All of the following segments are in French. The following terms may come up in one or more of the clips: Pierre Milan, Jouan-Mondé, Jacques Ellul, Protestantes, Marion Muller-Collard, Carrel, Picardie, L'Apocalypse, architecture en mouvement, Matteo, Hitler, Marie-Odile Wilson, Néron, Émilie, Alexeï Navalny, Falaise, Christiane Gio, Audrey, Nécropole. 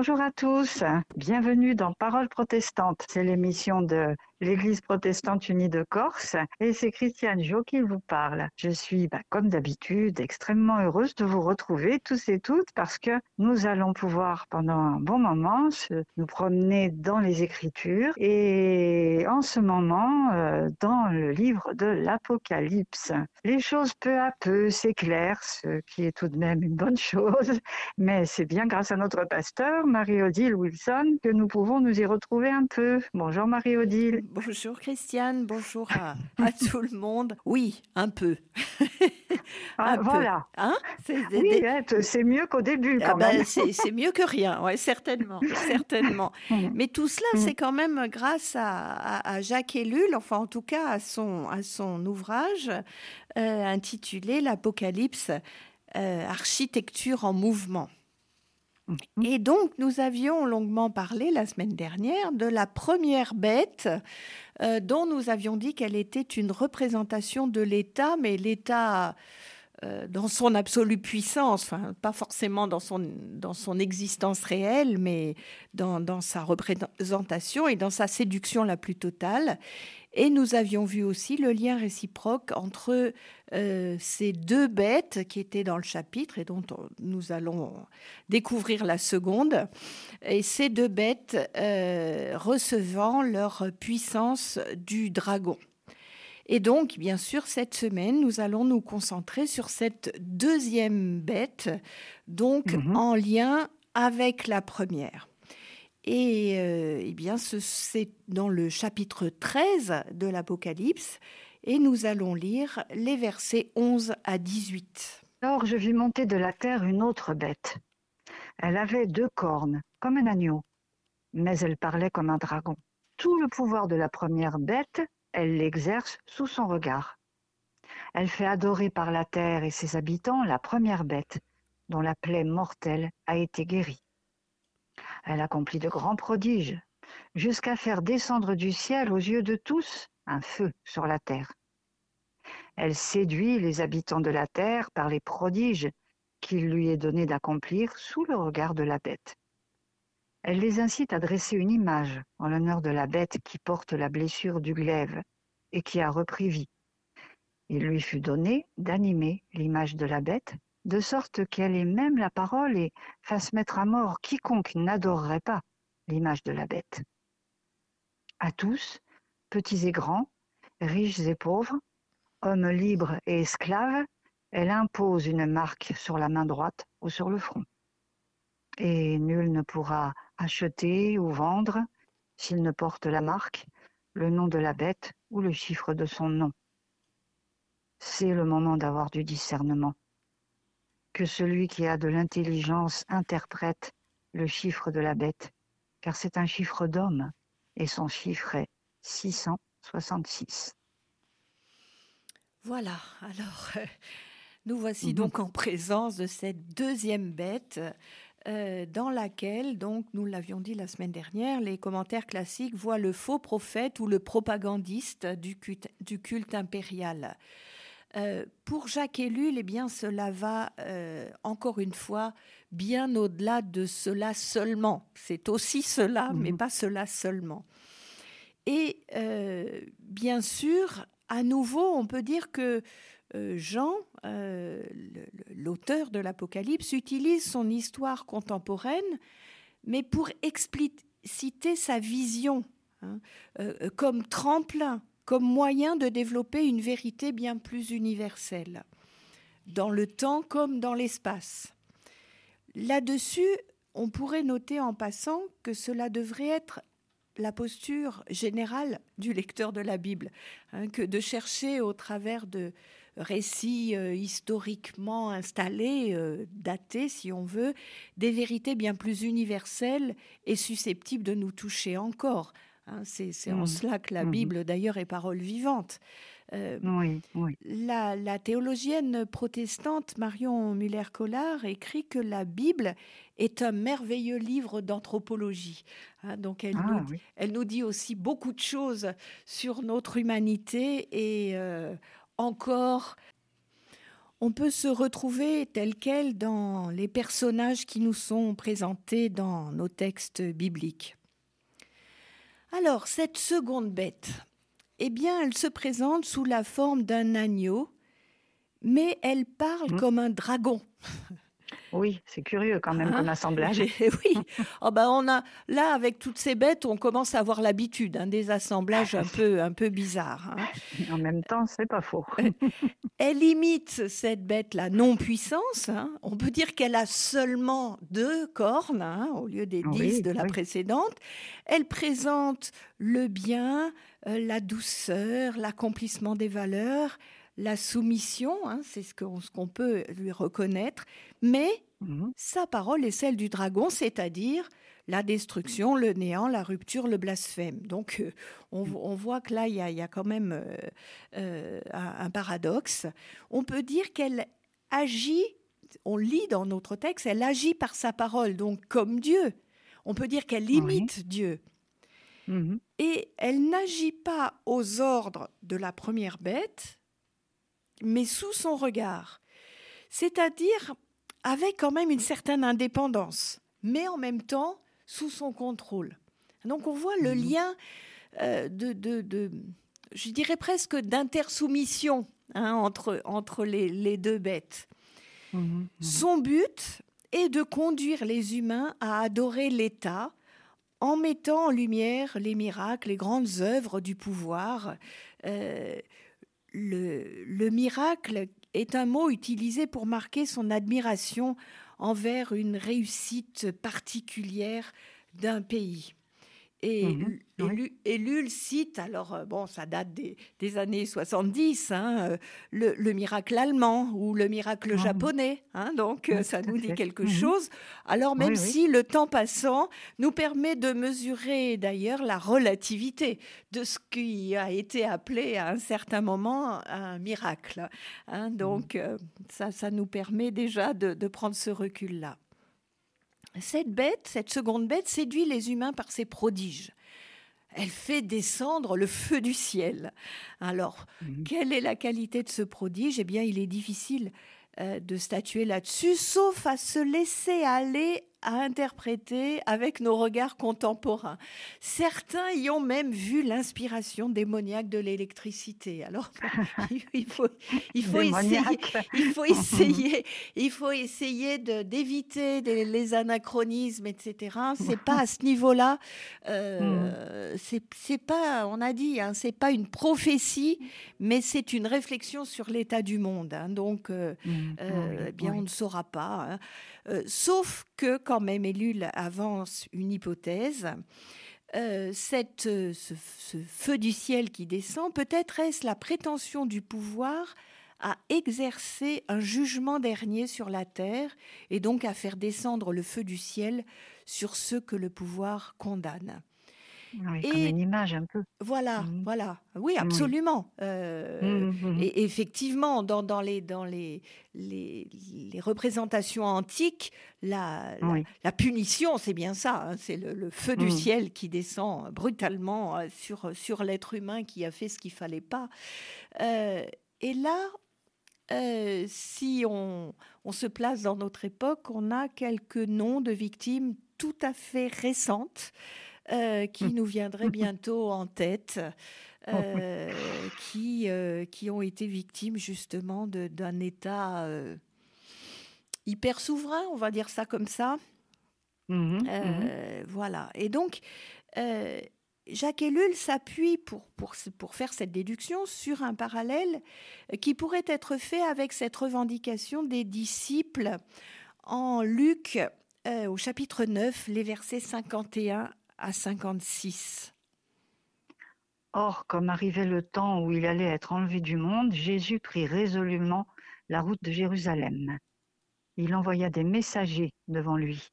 Bonjour à tous, bienvenue dans Paroles protestantes. C'est l'émission de l'Église protestante unie de Corse et c'est Christiane Gio qui vous parle. Je suis, comme d'habitude, extrêmement heureuse de vous retrouver tous et toutes parce que nous allons pouvoir pendant un bon moment nous promener dans les Écritures et en ce moment dans le livre de l'Apocalypse. Les choses peu à peu s'éclairent, ce qui est tout de même une bonne chose, mais c'est bien grâce à notre pasteur Marie-Odile Wilson, que nous pouvons nous y retrouver un peu. Bonjour Marie-Odile. Bonjour Christiane, bonjour à tout le monde. Oui, un peu. Voilà. Hein, oui, c'est mieux qu'au début quand même. C'est mieux que rien, ouais, certainement. Certainement. Mais tout cela, c'est quand même grâce à Jacques Ellul, enfin en tout cas à son ouvrage intitulé « L'Apocalypse, architecture en mouvement ». Et donc, nous avions longuement parlé la semaine dernière de la première bête dont nous avions dit qu'elle était une représentation de l'État, mais l'État dans son absolue puissance, enfin, pas forcément dans son existence réelle, mais dans sa représentation et dans sa séduction la plus totale. Et nous avions vu aussi le lien réciproque entre ces deux bêtes qui étaient dans le chapitre et dont nous allons découvrir la seconde. Et ces deux bêtes recevant leur puissance du dragon. Et donc, bien sûr, cette semaine, nous allons nous concentrer sur cette deuxième bête, donc en lien avec la première. Et bien, c'est dans le chapitre 13 de l'Apocalypse, et nous allons lire les versets 11 à 18. « Alors je vis monter de la terre une autre bête. Elle avait deux cornes, comme un agneau, mais elle parlait comme un dragon. Tout le pouvoir de la première bête, elle l'exerce sous son regard. Elle fait adorer par la terre et ses habitants la première bête, dont la plaie mortelle a été guérie. Elle accomplit de grands prodiges, jusqu'à faire descendre du ciel aux yeux de tous un feu sur la terre. Elle séduit les habitants de la terre par les prodiges qu'il lui est donné d'accomplir sous le regard de la bête. Elle les incite à dresser une image en l'honneur de la bête qui porte la blessure du glaive et qui a repris vie. Il lui fut donné d'animer l'image de la bête, de sorte qu'elle ait même la parole et fasse mettre à mort quiconque n'adorerait pas l'image de la bête. À tous, petits et grands, riches et pauvres, hommes libres et esclaves, elle impose une marque sur la main droite ou sur le front. Et nul ne pourra acheter ou vendre, s'il ne porte la marque, le nom de la bête ou le chiffre de son nom. C'est le moment d'avoir du discernement. Que celui qui a de l'intelligence interprète le chiffre de la bête, car c'est un chiffre d'homme, et son chiffre est 666. » Voilà, alors nous voici donc en présence de cette deuxième bête, dans laquelle, donc, nous l'avions dit la semaine dernière, les commentaires classiques voient le faux prophète ou le propagandiste du culte impérial. Pour Jacques Ellul, eh bien, cela va encore une fois bien au-delà de cela seulement. C'est aussi cela, mais pas cela seulement. Et bien sûr, à nouveau, on peut dire que Jean, l'auteur de l'Apocalypse, utilise son histoire contemporaine, mais pour expliciter sa vision, comme tremplin, comme moyen de développer une vérité bien plus universelle, dans le temps comme dans l'espace. Là-dessus, on pourrait noter en passant que cela devrait être la posture générale du lecteur de la Bible, que de chercher au travers de récits historiquement installés, datés si on veut, des vérités bien plus universelles et susceptibles de nous toucher encore. C'est en cela que la Bible, d'ailleurs, est parole vivante. Oui. La théologienne protestante Marion Muller-Collard écrit que la Bible est un merveilleux livre d'anthropologie. Donc, elle nous dit aussi beaucoup de choses sur notre humanité et encore... on peut se retrouver tel quel dans les personnages qui nous sont présentés dans nos textes bibliques. Alors, cette seconde bête, eh bien, elle se présente sous la forme d'un agneau, mais elle parle comme un dragon. Oui, c'est curieux quand même comme assemblage. Oui, oh ben on a, là, avec toutes ces bêtes, on commence à avoir l'habitude des assemblages un peu bizarres. En même temps, c'est pas faux. Elle imite cette bête, la non-puissance. On peut dire qu'elle a seulement 2 cornes au lieu des 10 de la précédente. Elle présente le bien, la douceur, l'accomplissement des valeurs, la soumission, c'est ce qu'on peut lui reconnaître, mais sa parole est celle du dragon, c'est-à-dire la destruction, le néant, la rupture, le blasphème. Donc, on voit que là, il y a quand même un paradoxe. On peut dire qu'elle agit, on lit dans notre texte, elle agit par sa parole, donc comme Dieu. On peut dire qu'elle imite Dieu. Et elle n'agit pas aux ordres de la première bête, mais sous son regard, c'est-à-dire avec quand même une certaine indépendance, mais en même temps sous son contrôle. Donc on voit le lien de je dirais presque d'intersoumission entre les 2 bêtes. Son but est de conduire les humains à adorer l'État, en mettant en lumière les miracles, les grandes œuvres du pouvoir. Le miracle est un mot utilisé pour marquer son admiration envers une réussite particulière d'un pays. Et Ellul cite, alors bon, ça date des années 70, le miracle allemand ou le miracle japonais, donc oui, ça nous dit quelque chose. Alors même si le temps passant nous permet de mesurer d'ailleurs la relativité de ce qui a été appelé à un certain moment un miracle. Donc ça nous permet déjà de prendre ce recul-là. Cette seconde bête, séduit les humains par ses prodiges. Elle fait descendre le feu du ciel. Alors, quelle est la qualité de ce prodige ? Eh bien, il est difficile de statuer là-dessus, sauf à se laisser aller à interpréter avec nos regards contemporains. Certains y ont même vu l'inspiration démoniaque de l'électricité. Alors, il faut essayer d'éviter les anachronismes, etc. C'est pas à ce niveau-là. C'est pas, on a dit, c'est pas une prophétie, mais c'est une réflexion sur l'état du monde. Donc, on ne saura pas. Sauf que quand même, Ellul avance une hypothèse. Ce feu du ciel qui descend, peut-être est-ce la prétention du pouvoir à exercer un jugement dernier sur la terre et donc à faire descendre le feu du ciel sur ceux que le pouvoir condamne. Oui, comme une image un peu. Voilà, voilà. Oui, absolument. Et effectivement, dans les représentations antiques, la punition, c'est bien ça. C'est le feu du ciel qui descend brutalement sur l'être humain qui a fait ce qu'il ne fallait pas. Et là, si on se place dans notre époque, on a quelques noms de victimes tout à fait récentes, qui nous viendraient bientôt en tête, qui ont été victimes justement d'un État hyper souverain, on va dire ça comme ça. Voilà. Et donc, Jacques Ellul s'appuie pour faire cette déduction sur un parallèle qui pourrait être fait avec cette revendication des disciples en Luc, au chapitre 9, les versets 51 à 56. Or, comme arrivait le temps où il allait être enlevé du monde, Jésus prit résolument la route de Jérusalem. Il envoya des messagers devant lui.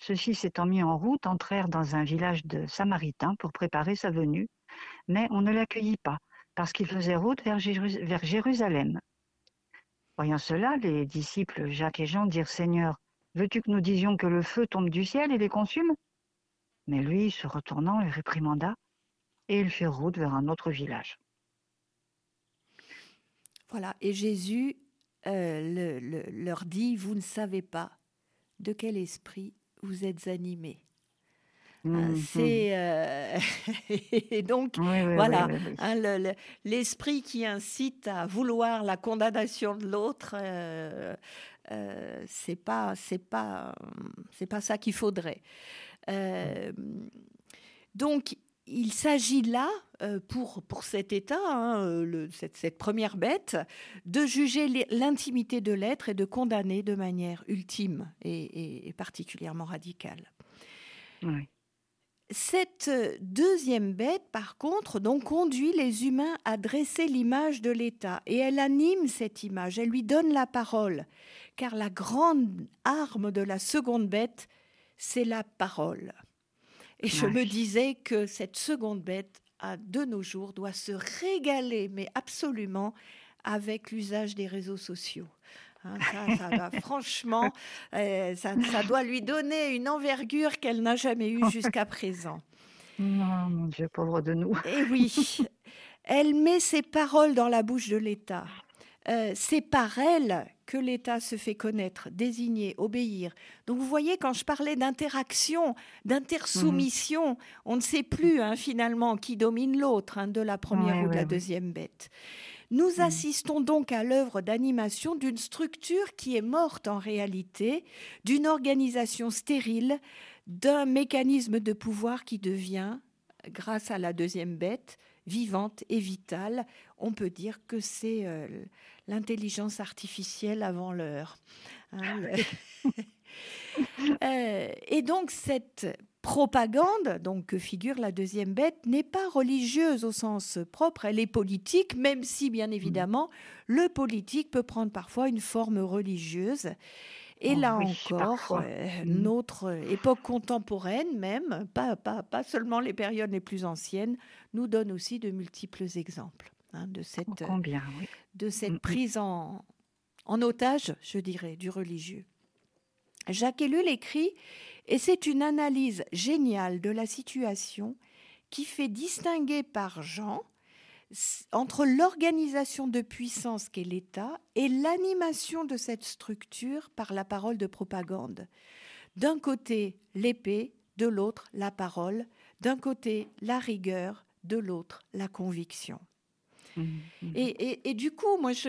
Ceux-ci s'étant mis en route, entrèrent dans un village de Samaritains pour préparer sa venue, mais on ne l'accueillit pas, parce qu'il faisait route vers Jérusalem. Voyant cela, les disciples Jacques et Jean dirent « Seigneur, veux-tu que nous disions que le feu tombe du ciel et les consume ?» Mais lui, se retournant, les réprimanda et ils firent route vers un autre village. Voilà, et Jésus leur dit « Vous ne savez pas de quel esprit vous êtes animés ». C'est et donc oui. Hein, l'esprit qui incite à vouloir la condamnation de l'autre, c'est pas ça qu'il faudrait. Donc il s'agit là, pour cet état, hein, cette première bête, de juger l'intimité de l'être et de condamner de manière ultime et particulièrement radicale. Oui. Cette deuxième bête, par contre, donc, conduit les humains à dresser l'image de l'État. Et elle anime cette image, elle lui donne la parole. Car la grande arme de la seconde bête, c'est la parole. Et je me disais que cette seconde bête, de nos jours, doit se régaler, mais absolument, avec l'usage des réseaux sociaux. Hein, franchement, ça doit lui donner une envergure qu'elle n'a jamais eue jusqu'à présent. Non, mon Dieu, pauvre de nous. Et oui, elle met ses paroles dans la bouche de l'État. C'est par elle que l'État se fait connaître, désigner, obéir. Donc vous voyez, quand je parlais d'interaction, d'intersoumission, on ne sait plus hein, finalement qui domine l'autre, hein, de la première ou de la deuxième bête. Nous assistons donc à l'œuvre d'animation d'une structure qui est morte en réalité, d'une organisation stérile, d'un mécanisme de pouvoir qui devient, grâce à la deuxième bête, vivante et vitale. On peut dire que c'est l'intelligence artificielle avant l'heure. Hein, et donc cette propagande, donc, que figure la deuxième bête, n'est pas religieuse au sens propre, elle est politique, même si, bien évidemment, le politique peut prendre parfois une forme religieuse. Et là encore, notre époque contemporaine même, pas seulement les périodes les plus anciennes, nous donne aussi de multiples exemples hein, de cette prise en otage, je dirais, du religieux. Jacques Ellul écrit, et c'est une analyse géniale de la situation qui fait distinguer par genre entre l'organisation de puissance qu'est l'État et l'animation de cette structure par la parole de propagande. D'un côté, l'épée, de l'autre, la parole. D'un côté, la rigueur, de l'autre, la conviction. Et du coup, moi, si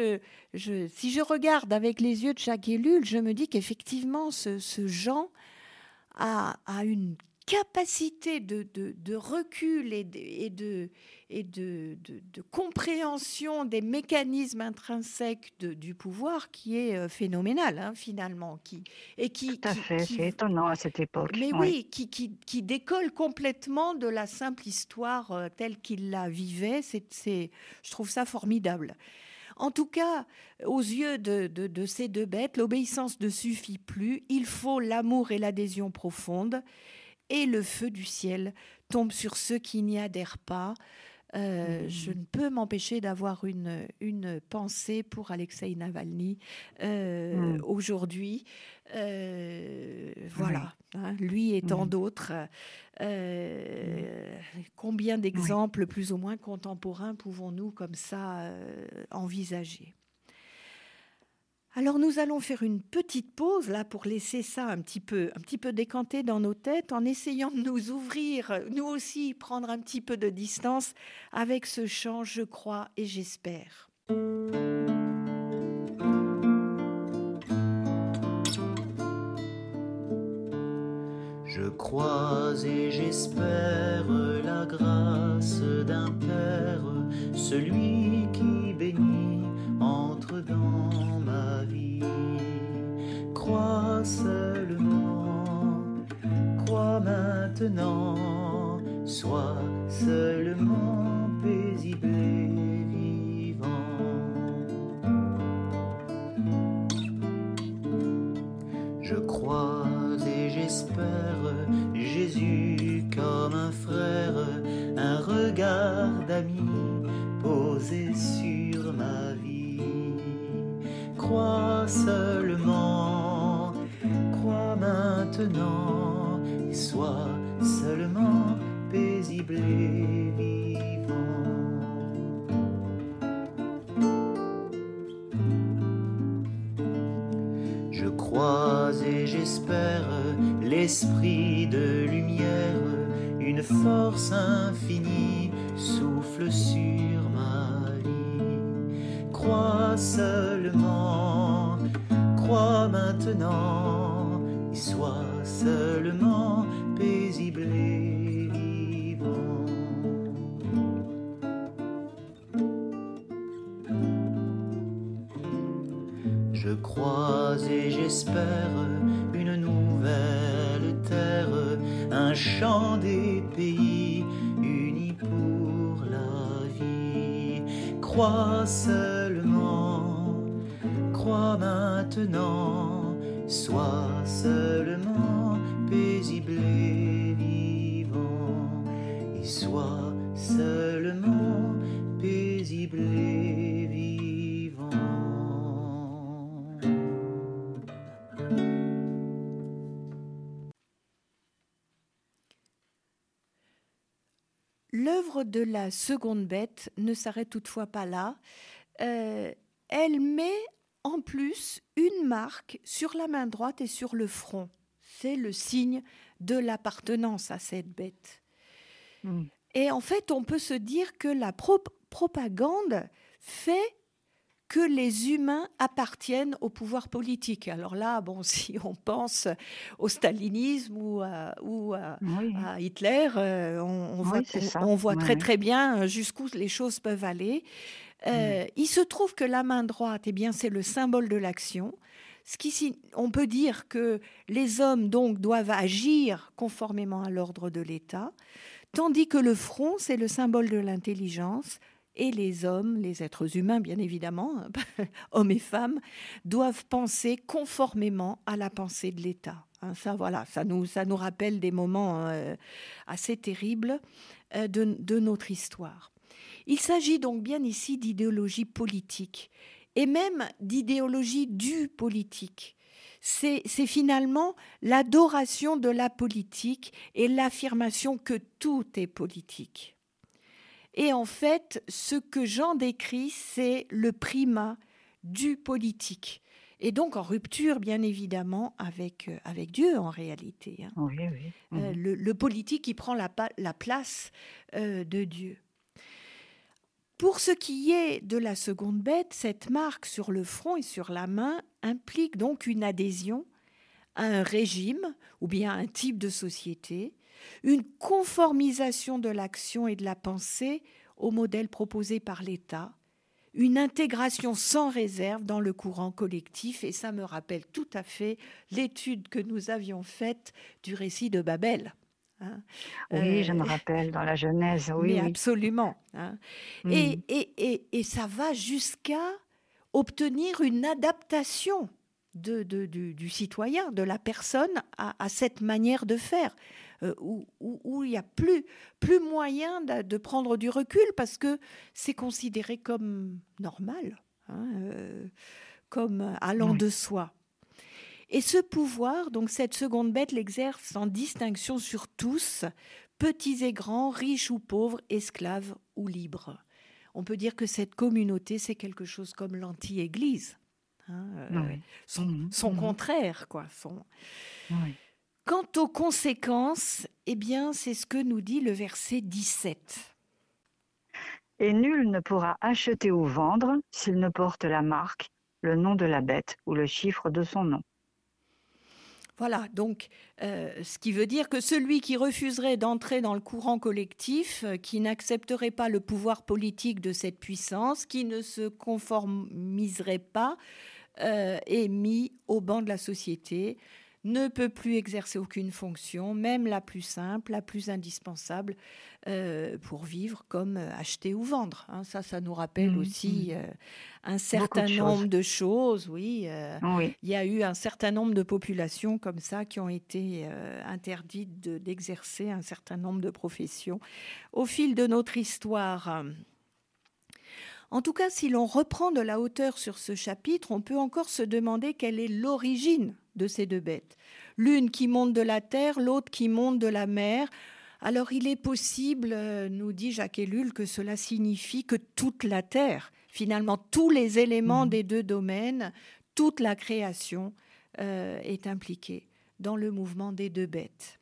je regarde avec les yeux de Jacques Ellul, je me dis qu'effectivement, ce Jean a une capacité de recul et de compréhension des mécanismes intrinsèques du pouvoir qui est phénoménal, hein, finalement. Tout à fait, c'est étonnant à cette époque. Mais oui, qui décolle complètement de la simple histoire telle qu'il la vivait. Je trouve ça formidable. En tout cas, aux yeux de ces deux bêtes, l'obéissance ne suffit plus. Il faut l'amour et l'adhésion profonde. Et le feu du ciel tombe sur ceux qui n'y adhèrent pas. Je ne peux m'empêcher d'avoir une pensée pour Alexeï Navalny aujourd'hui. Voilà, hein, lui et tant d'autres. Combien d'exemples plus ou moins contemporains pouvons-nous comme ça envisager ? Alors nous allons faire une petite pause là pour laisser ça un petit peu décanter dans nos têtes en essayant de nous ouvrir, nous aussi prendre un petit peu de distance avec ce chant « Je crois et j'espère ». Je crois et j'espère la grâce d'un Père, celui qui bénit entre dans ma vie. Crois seulement, crois maintenant, sois seulement paisible et vivant. Je crois et j'espère Jésus comme un frère, un regard d'ami posé sur ma vie. Crois seulement, crois maintenant, et sois seulement paisible et vivant. l'esprit de lumière, une force infinie souffle sur ma vie. Crois seulement, crois maintenant, et sois seulement paisible et vivant. Je crois et j'espère une nouvelle terre, un chant des pays unis pour la vie. Crois seulement, crois maintenant, sois seulement paisible et vivant, et sois seulement paisible et vivant. L'œuvre de la seconde bête ne s'arrête toutefois pas là. Elle met en plus une marque sur la main droite et sur le front. C'est le signe de l'appartenance à cette bête. Mmh. Et en fait, on peut se dire que la propagande fait que les humains appartiennent au pouvoir politique. Alors là, bon, si on pense au stalinisme ou à Hitler, on voit très très bien jusqu'où les choses peuvent aller. Il se trouve que la main droite, eh bien, c'est le symbole de l'action. Ce qui, on peut dire que les hommes donc doivent agir conformément à l'ordre de l'État, tandis que le front, c'est le symbole de l'intelligence. Et les hommes, les êtres humains, bien évidemment, hommes et femmes, doivent penser conformément à la pensée de l'État. Hein, ça, voilà, ça nous rappelle des moments assez terribles de notre histoire. Il s'agit donc bien ici d'idéologie politique, et même d'idéologie du politique. C'est finalement l'adoration de la politique et l'affirmation que tout est politique. Et en fait, ce que Jean décrit, c'est le primat du politique. Et donc en rupture, bien évidemment, avec Dieu, en réalité. Hein. Oui, oui. Le politique qui prend la place de Dieu. Pour ce qui est de la seconde bête, cette marque sur le front et sur la main implique donc une adhésion à un régime ou bien à un type de société, une conformisation de l'action et de la pensée au modèle proposé par l'État, une intégration sans réserve dans le courant collectif, et ça me rappelle tout à fait l'étude que nous avions faite du récit de Babel. Hein, oui, je me rappelle, dans la Genèse, oui. Mais oui. Absolument. Hein. Mmh. Et ça va jusqu'à obtenir une adaptation du citoyen, de la personne à cette manière de faire. Où il n'y a plus moyen de prendre du recul parce que c'est considéré comme normal, hein, comme allant de soi. Et ce pouvoir, donc cette seconde bête l'exerce sans distinction sur tous, petits et grands, riches ou pauvres, esclaves ou libres. On peut dire que cette communauté, c'est quelque chose comme l'anti-église, hein, son contraire, quoi. Oui. Quant aux conséquences, eh bien, c'est ce que nous dit le verset 17. « Et nul ne pourra acheter ou vendre s'il ne porte la marque, le nom de la bête ou le chiffre de son nom. » Voilà, donc, ce qui veut dire que celui qui refuserait d'entrer dans le courant collectif, qui n'accepterait pas le pouvoir politique de cette puissance, qui ne se conformiserait pas, est mis au banc de la société, ne peut plus exercer aucune fonction, même la plus simple, la plus indispensable pour vivre, comme acheter ou vendre. Hein, ça nous rappelle aussi un certain nombre de choses. Oui, oui. Il y a eu un certain nombre de populations comme ça qui ont été interdites d'exercer un certain nombre de professions au fil de notre histoire. En tout cas, si l'on reprend de la hauteur sur ce chapitre, on peut encore se demander quelle est l'origine de ces deux bêtes. L'une qui monte de la terre, l'autre qui monte de la mer. Alors il est possible, nous dit Jacques Ellul, que cela signifie que toute la terre, finalement tous les éléments des deux domaines, toute la création est impliquée dans le mouvement des deux bêtes.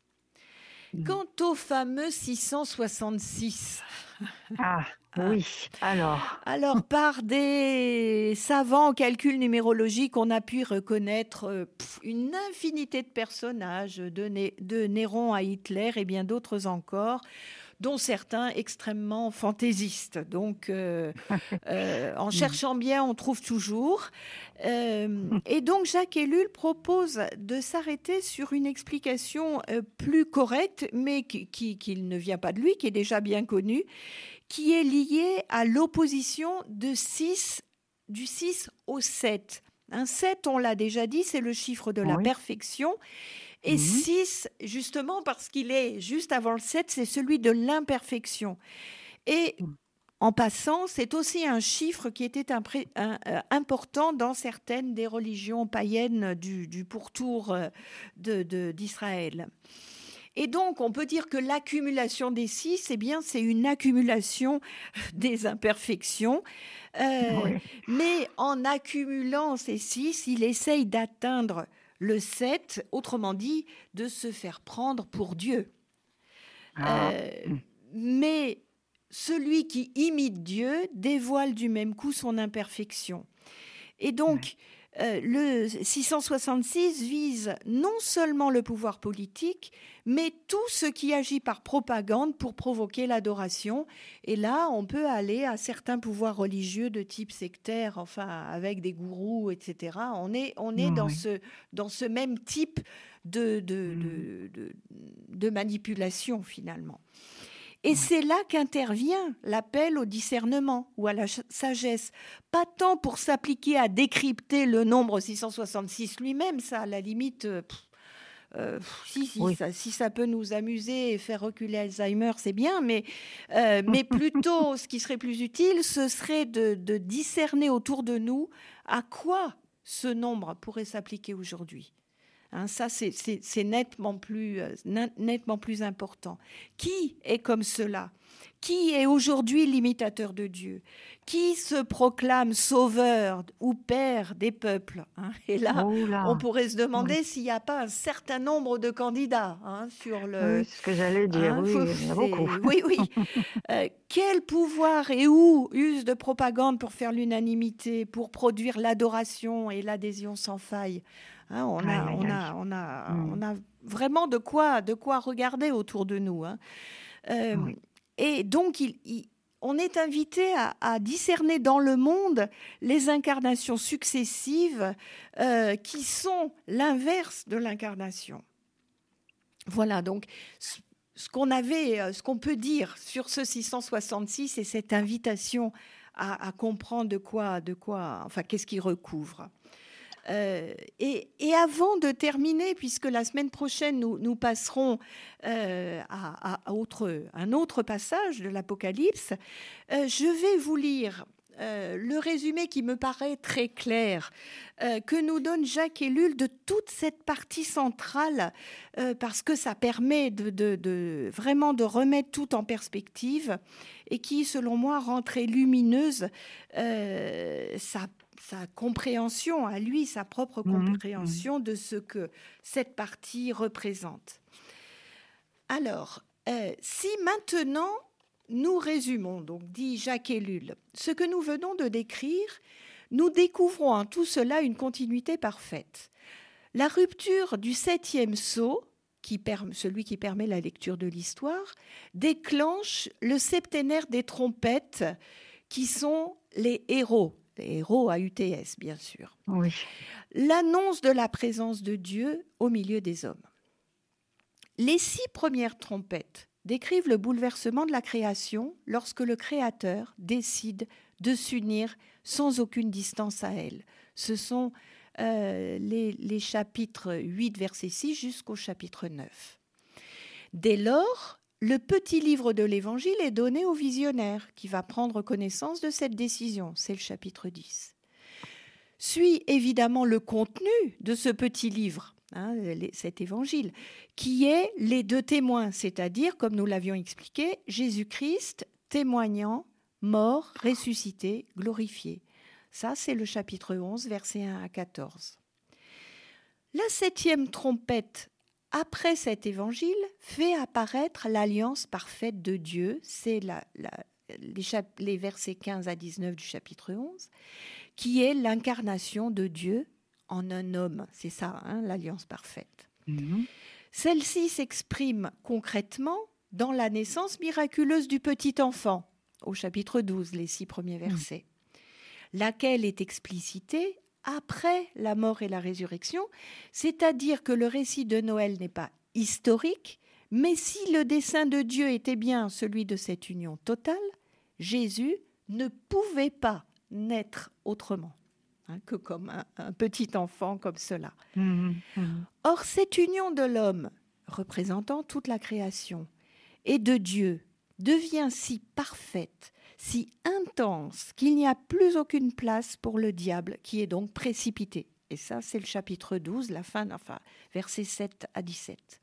Quant au fameux 666, ah oui, alors par des savants calculs numérologiques, on a pu reconnaître une infinité de personnages, de Néron à Hitler et bien d'autres encore, dont certains extrêmement fantaisistes. Donc, en cherchant bien, on trouve toujours. Et donc, Jacques Ellul propose de s'arrêter sur une explication plus correcte, mais qui ne vient pas de lui, qui est déjà bien connue, qui est liée à l'opposition du 6 au 7. Un 7, on l'a déjà dit, c'est le chiffre de la perfection. Et 6, justement, parce qu'il est juste avant le 7, c'est celui de l'imperfection. Et en passant, c'est aussi un chiffre qui était important dans certaines des religions païennes du pourtour d'Israël. Et donc, on peut dire que l'accumulation des 6, eh bien, c'est une accumulation des imperfections. Mais en accumulant ces 6, il essaye d'atteindre le 7, autrement dit, de se faire prendre pour Dieu. Mais celui qui imite Dieu dévoile du même coup son imperfection. Et donc, le 666 vise non seulement le pouvoir politique, mais tout ce qui agit par propagande pour provoquer l'adoration. Et là, on peut aller à certains pouvoirs religieux de type sectaire, enfin avec des gourous, etc. On est dans ce même type de manipulation finalement. Et c'est là qu'intervient l'appel au discernement ou à la sagesse. Pas tant pour s'appliquer à décrypter le nombre 666 lui-même, ça, à la limite, si ça peut nous amuser et faire reculer Alzheimer, c'est bien, mais plutôt, ce qui serait plus utile, ce serait de discerner autour de nous à quoi ce nombre pourrait s'appliquer aujourd'hui. Hein, ça, c'est nettement plus important. Qui est comme cela ? Qui est aujourd'hui l'imitateur de Dieu ? Qui se proclame sauveur ou père des peuples, hein ? Et là, on pourrait se demander s'il n'y a pas un certain nombre de candidats sur le... Oui, ce que j'allais dire, il y en a beaucoup. Quel pouvoir et où use de propagande pour faire l'unanimité, pour produire l'adoration et l'adhésion sans faille ? Hein, on a vraiment de quoi regarder autour de nous. Et donc, on est invité à discerner dans le monde les incarnations successives qui sont l'inverse de l'incarnation. Voilà, donc, ce qu'on peut dire sur ce 666 et cette invitation à comprendre enfin, qu'est-ce qu'il recouvre. Et avant de terminer, puisque la semaine prochaine, nous passerons à un autre passage de l'Apocalypse, je vais vous lire le résumé qui me paraît très clair, que nous donne Jacques Ellul de toute cette partie centrale, parce que ça permet vraiment de remettre tout en perspective et qui, selon moi, rend très lumineuse sa compréhension à lui, sa propre compréhension de ce que cette partie représente. Alors, si maintenant nous résumons, donc dit Jacques Ellul, ce que nous venons de décrire, nous découvrons en tout cela une continuité parfaite. La rupture du 7e sceau, celui qui permet la lecture de l'histoire, déclenche le septénaire des trompettes qui sont les héros. Héros à UTS, bien sûr. Oui. L'annonce de la présence de Dieu au milieu des hommes. Les 6 premières trompettes décrivent le bouleversement de la création lorsque le Créateur décide de s'unir sans aucune distance à elle. Ce sont les chapitres 8, verset 6 jusqu'au chapitre 9. Dès lors, le petit livre de l'Évangile est donné au visionnaire qui va prendre connaissance de cette décision. C'est le chapitre 10. Suit évidemment le contenu de ce petit livre, cet Évangile, qui est les deux témoins, c'est-à-dire, comme nous l'avions expliqué, Jésus-Christ témoignant, mort, ressuscité, glorifié. Ça, c'est le chapitre 11, versets 1 à 14. La septième trompette, après cet évangile, fait apparaître l'alliance parfaite de Dieu. C'est les versets 15 à 19 du chapitre 11, qui est l'incarnation de Dieu en un homme. C'est ça, hein, l'alliance parfaite. Mmh. Celle-ci s'exprime concrètement dans la naissance miraculeuse du petit enfant, au chapitre 12, les 6 premiers versets, laquelle est explicitée après la mort et la résurrection, c'est-à-dire que le récit de Noël n'est pas historique, mais si le dessein de Dieu était bien celui de cette union totale, Jésus ne pouvait pas naître autrement, hein, que comme un petit enfant comme cela. Mmh, mmh. Or, cette union de l'homme, représentant toute la création, et de Dieu, devient si parfaite, si intense, qu'il n'y a plus aucune place pour le diable, qui est donc précipité. Et ça, c'est le chapitre 12, la fin, enfin, versets 7 à 17.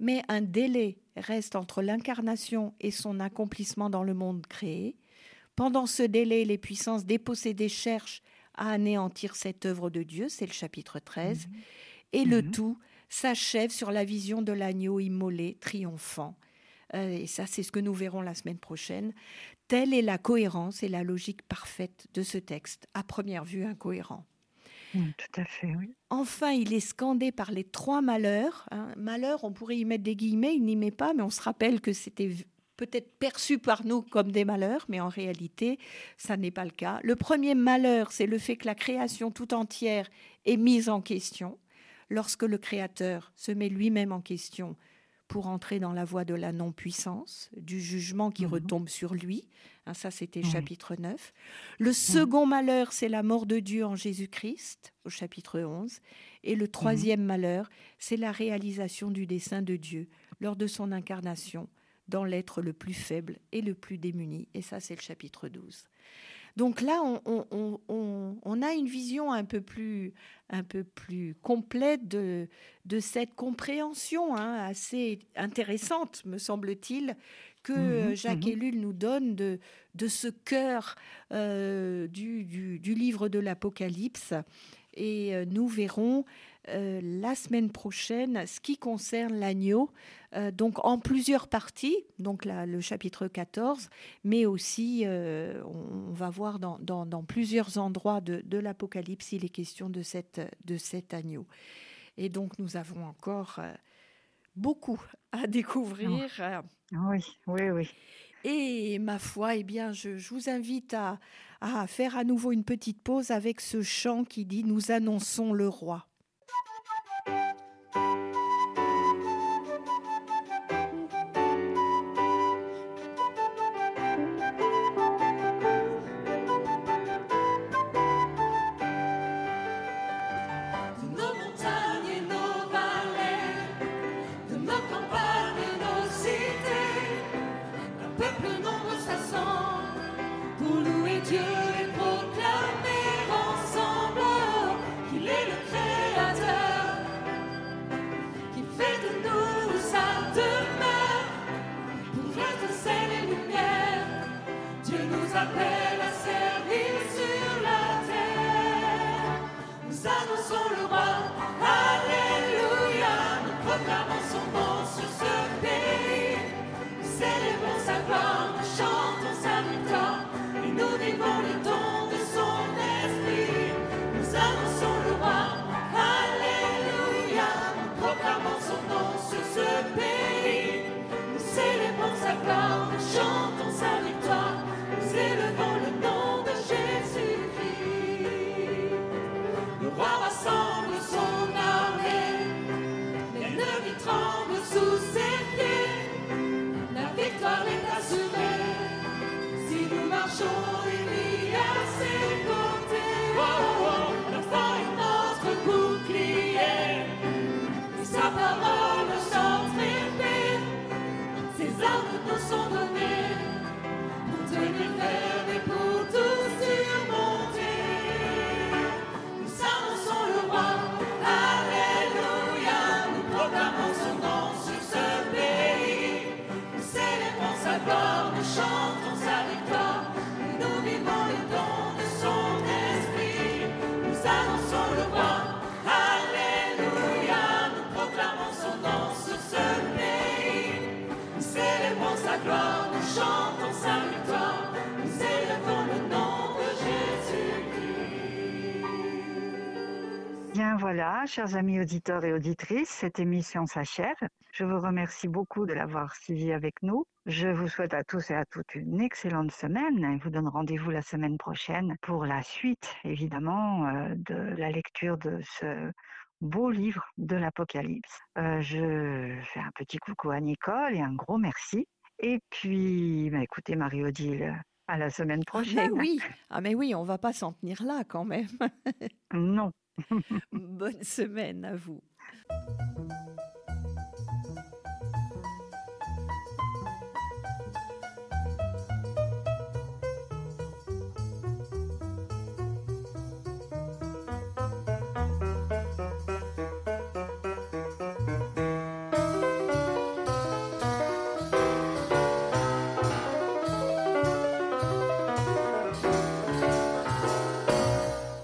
Mais un délai reste entre l'incarnation et son accomplissement dans le monde créé. Pendant ce délai, les puissances dépossédées cherchent à anéantir cette œuvre de Dieu, c'est le chapitre 13, et le tout s'achève sur la vision de l'agneau immolé, triomphant. Et ça, c'est ce que nous verrons la semaine prochaine. Telle est la cohérence et la logique parfaite de ce texte, à première vue incohérent. Oui, tout à fait, oui. Enfin, il est scandé par les trois malheurs. Hein. Malheur, on pourrait y mettre des guillemets, il n'y met pas, mais on se rappelle que c'était peut-être perçu par nous comme des malheurs, mais en réalité, ça n'est pas le cas. Le premier malheur, c'est le fait que la création tout entière est mise en question. Lorsque le Créateur se met lui-même en question pour entrer dans la voie de la non-puissance, du jugement qui retombe sur lui. Hein, ça, c'était chapitre 9. Le second malheur, c'est la mort de Dieu en Jésus-Christ, au chapitre 11. Et le troisième malheur, c'est la réalisation du dessein de Dieu lors de son incarnation dans l'être le plus faible et le plus démuni. Et ça, c'est le chapitre 12. Donc là, on a une vision un peu plus complète de cette compréhension, hein, assez intéressante, me semble-t-il, que Jacques Ellul nous donne de ce cœur du livre de l'Apocalypse. Et nous verrons la semaine prochaine ce qui concerne l'agneau, donc en plusieurs parties, donc le chapitre 14, mais aussi on va voir dans plusieurs endroits de l'Apocalypse, il est question de cet agneau. Et donc nous avons encore beaucoup à découvrir. Oui, oui, oui. Et ma foi, eh bien, je vous invite à faire à nouveau une petite pause avec ce chant qui dit « Nous annonçons le roi ». Nous annonçons le roi, alléluia. Voilà, chers amis auditeurs et auditrices, cette émission s'achève. Je vous remercie beaucoup de l'avoir suivi avec nous. Je vous souhaite à tous et à toutes une excellente semaine et vous donne rendez-vous la semaine prochaine pour la suite, évidemment, de la lecture de ce beau livre de l'Apocalypse. Je fais un petit coucou à Nicole et un gros merci. Et puis, écoutez Marie-Odile, à la semaine prochaine. Ah mais oui, on ne va pas s'en tenir là quand même. Non. Bonne semaine à vous.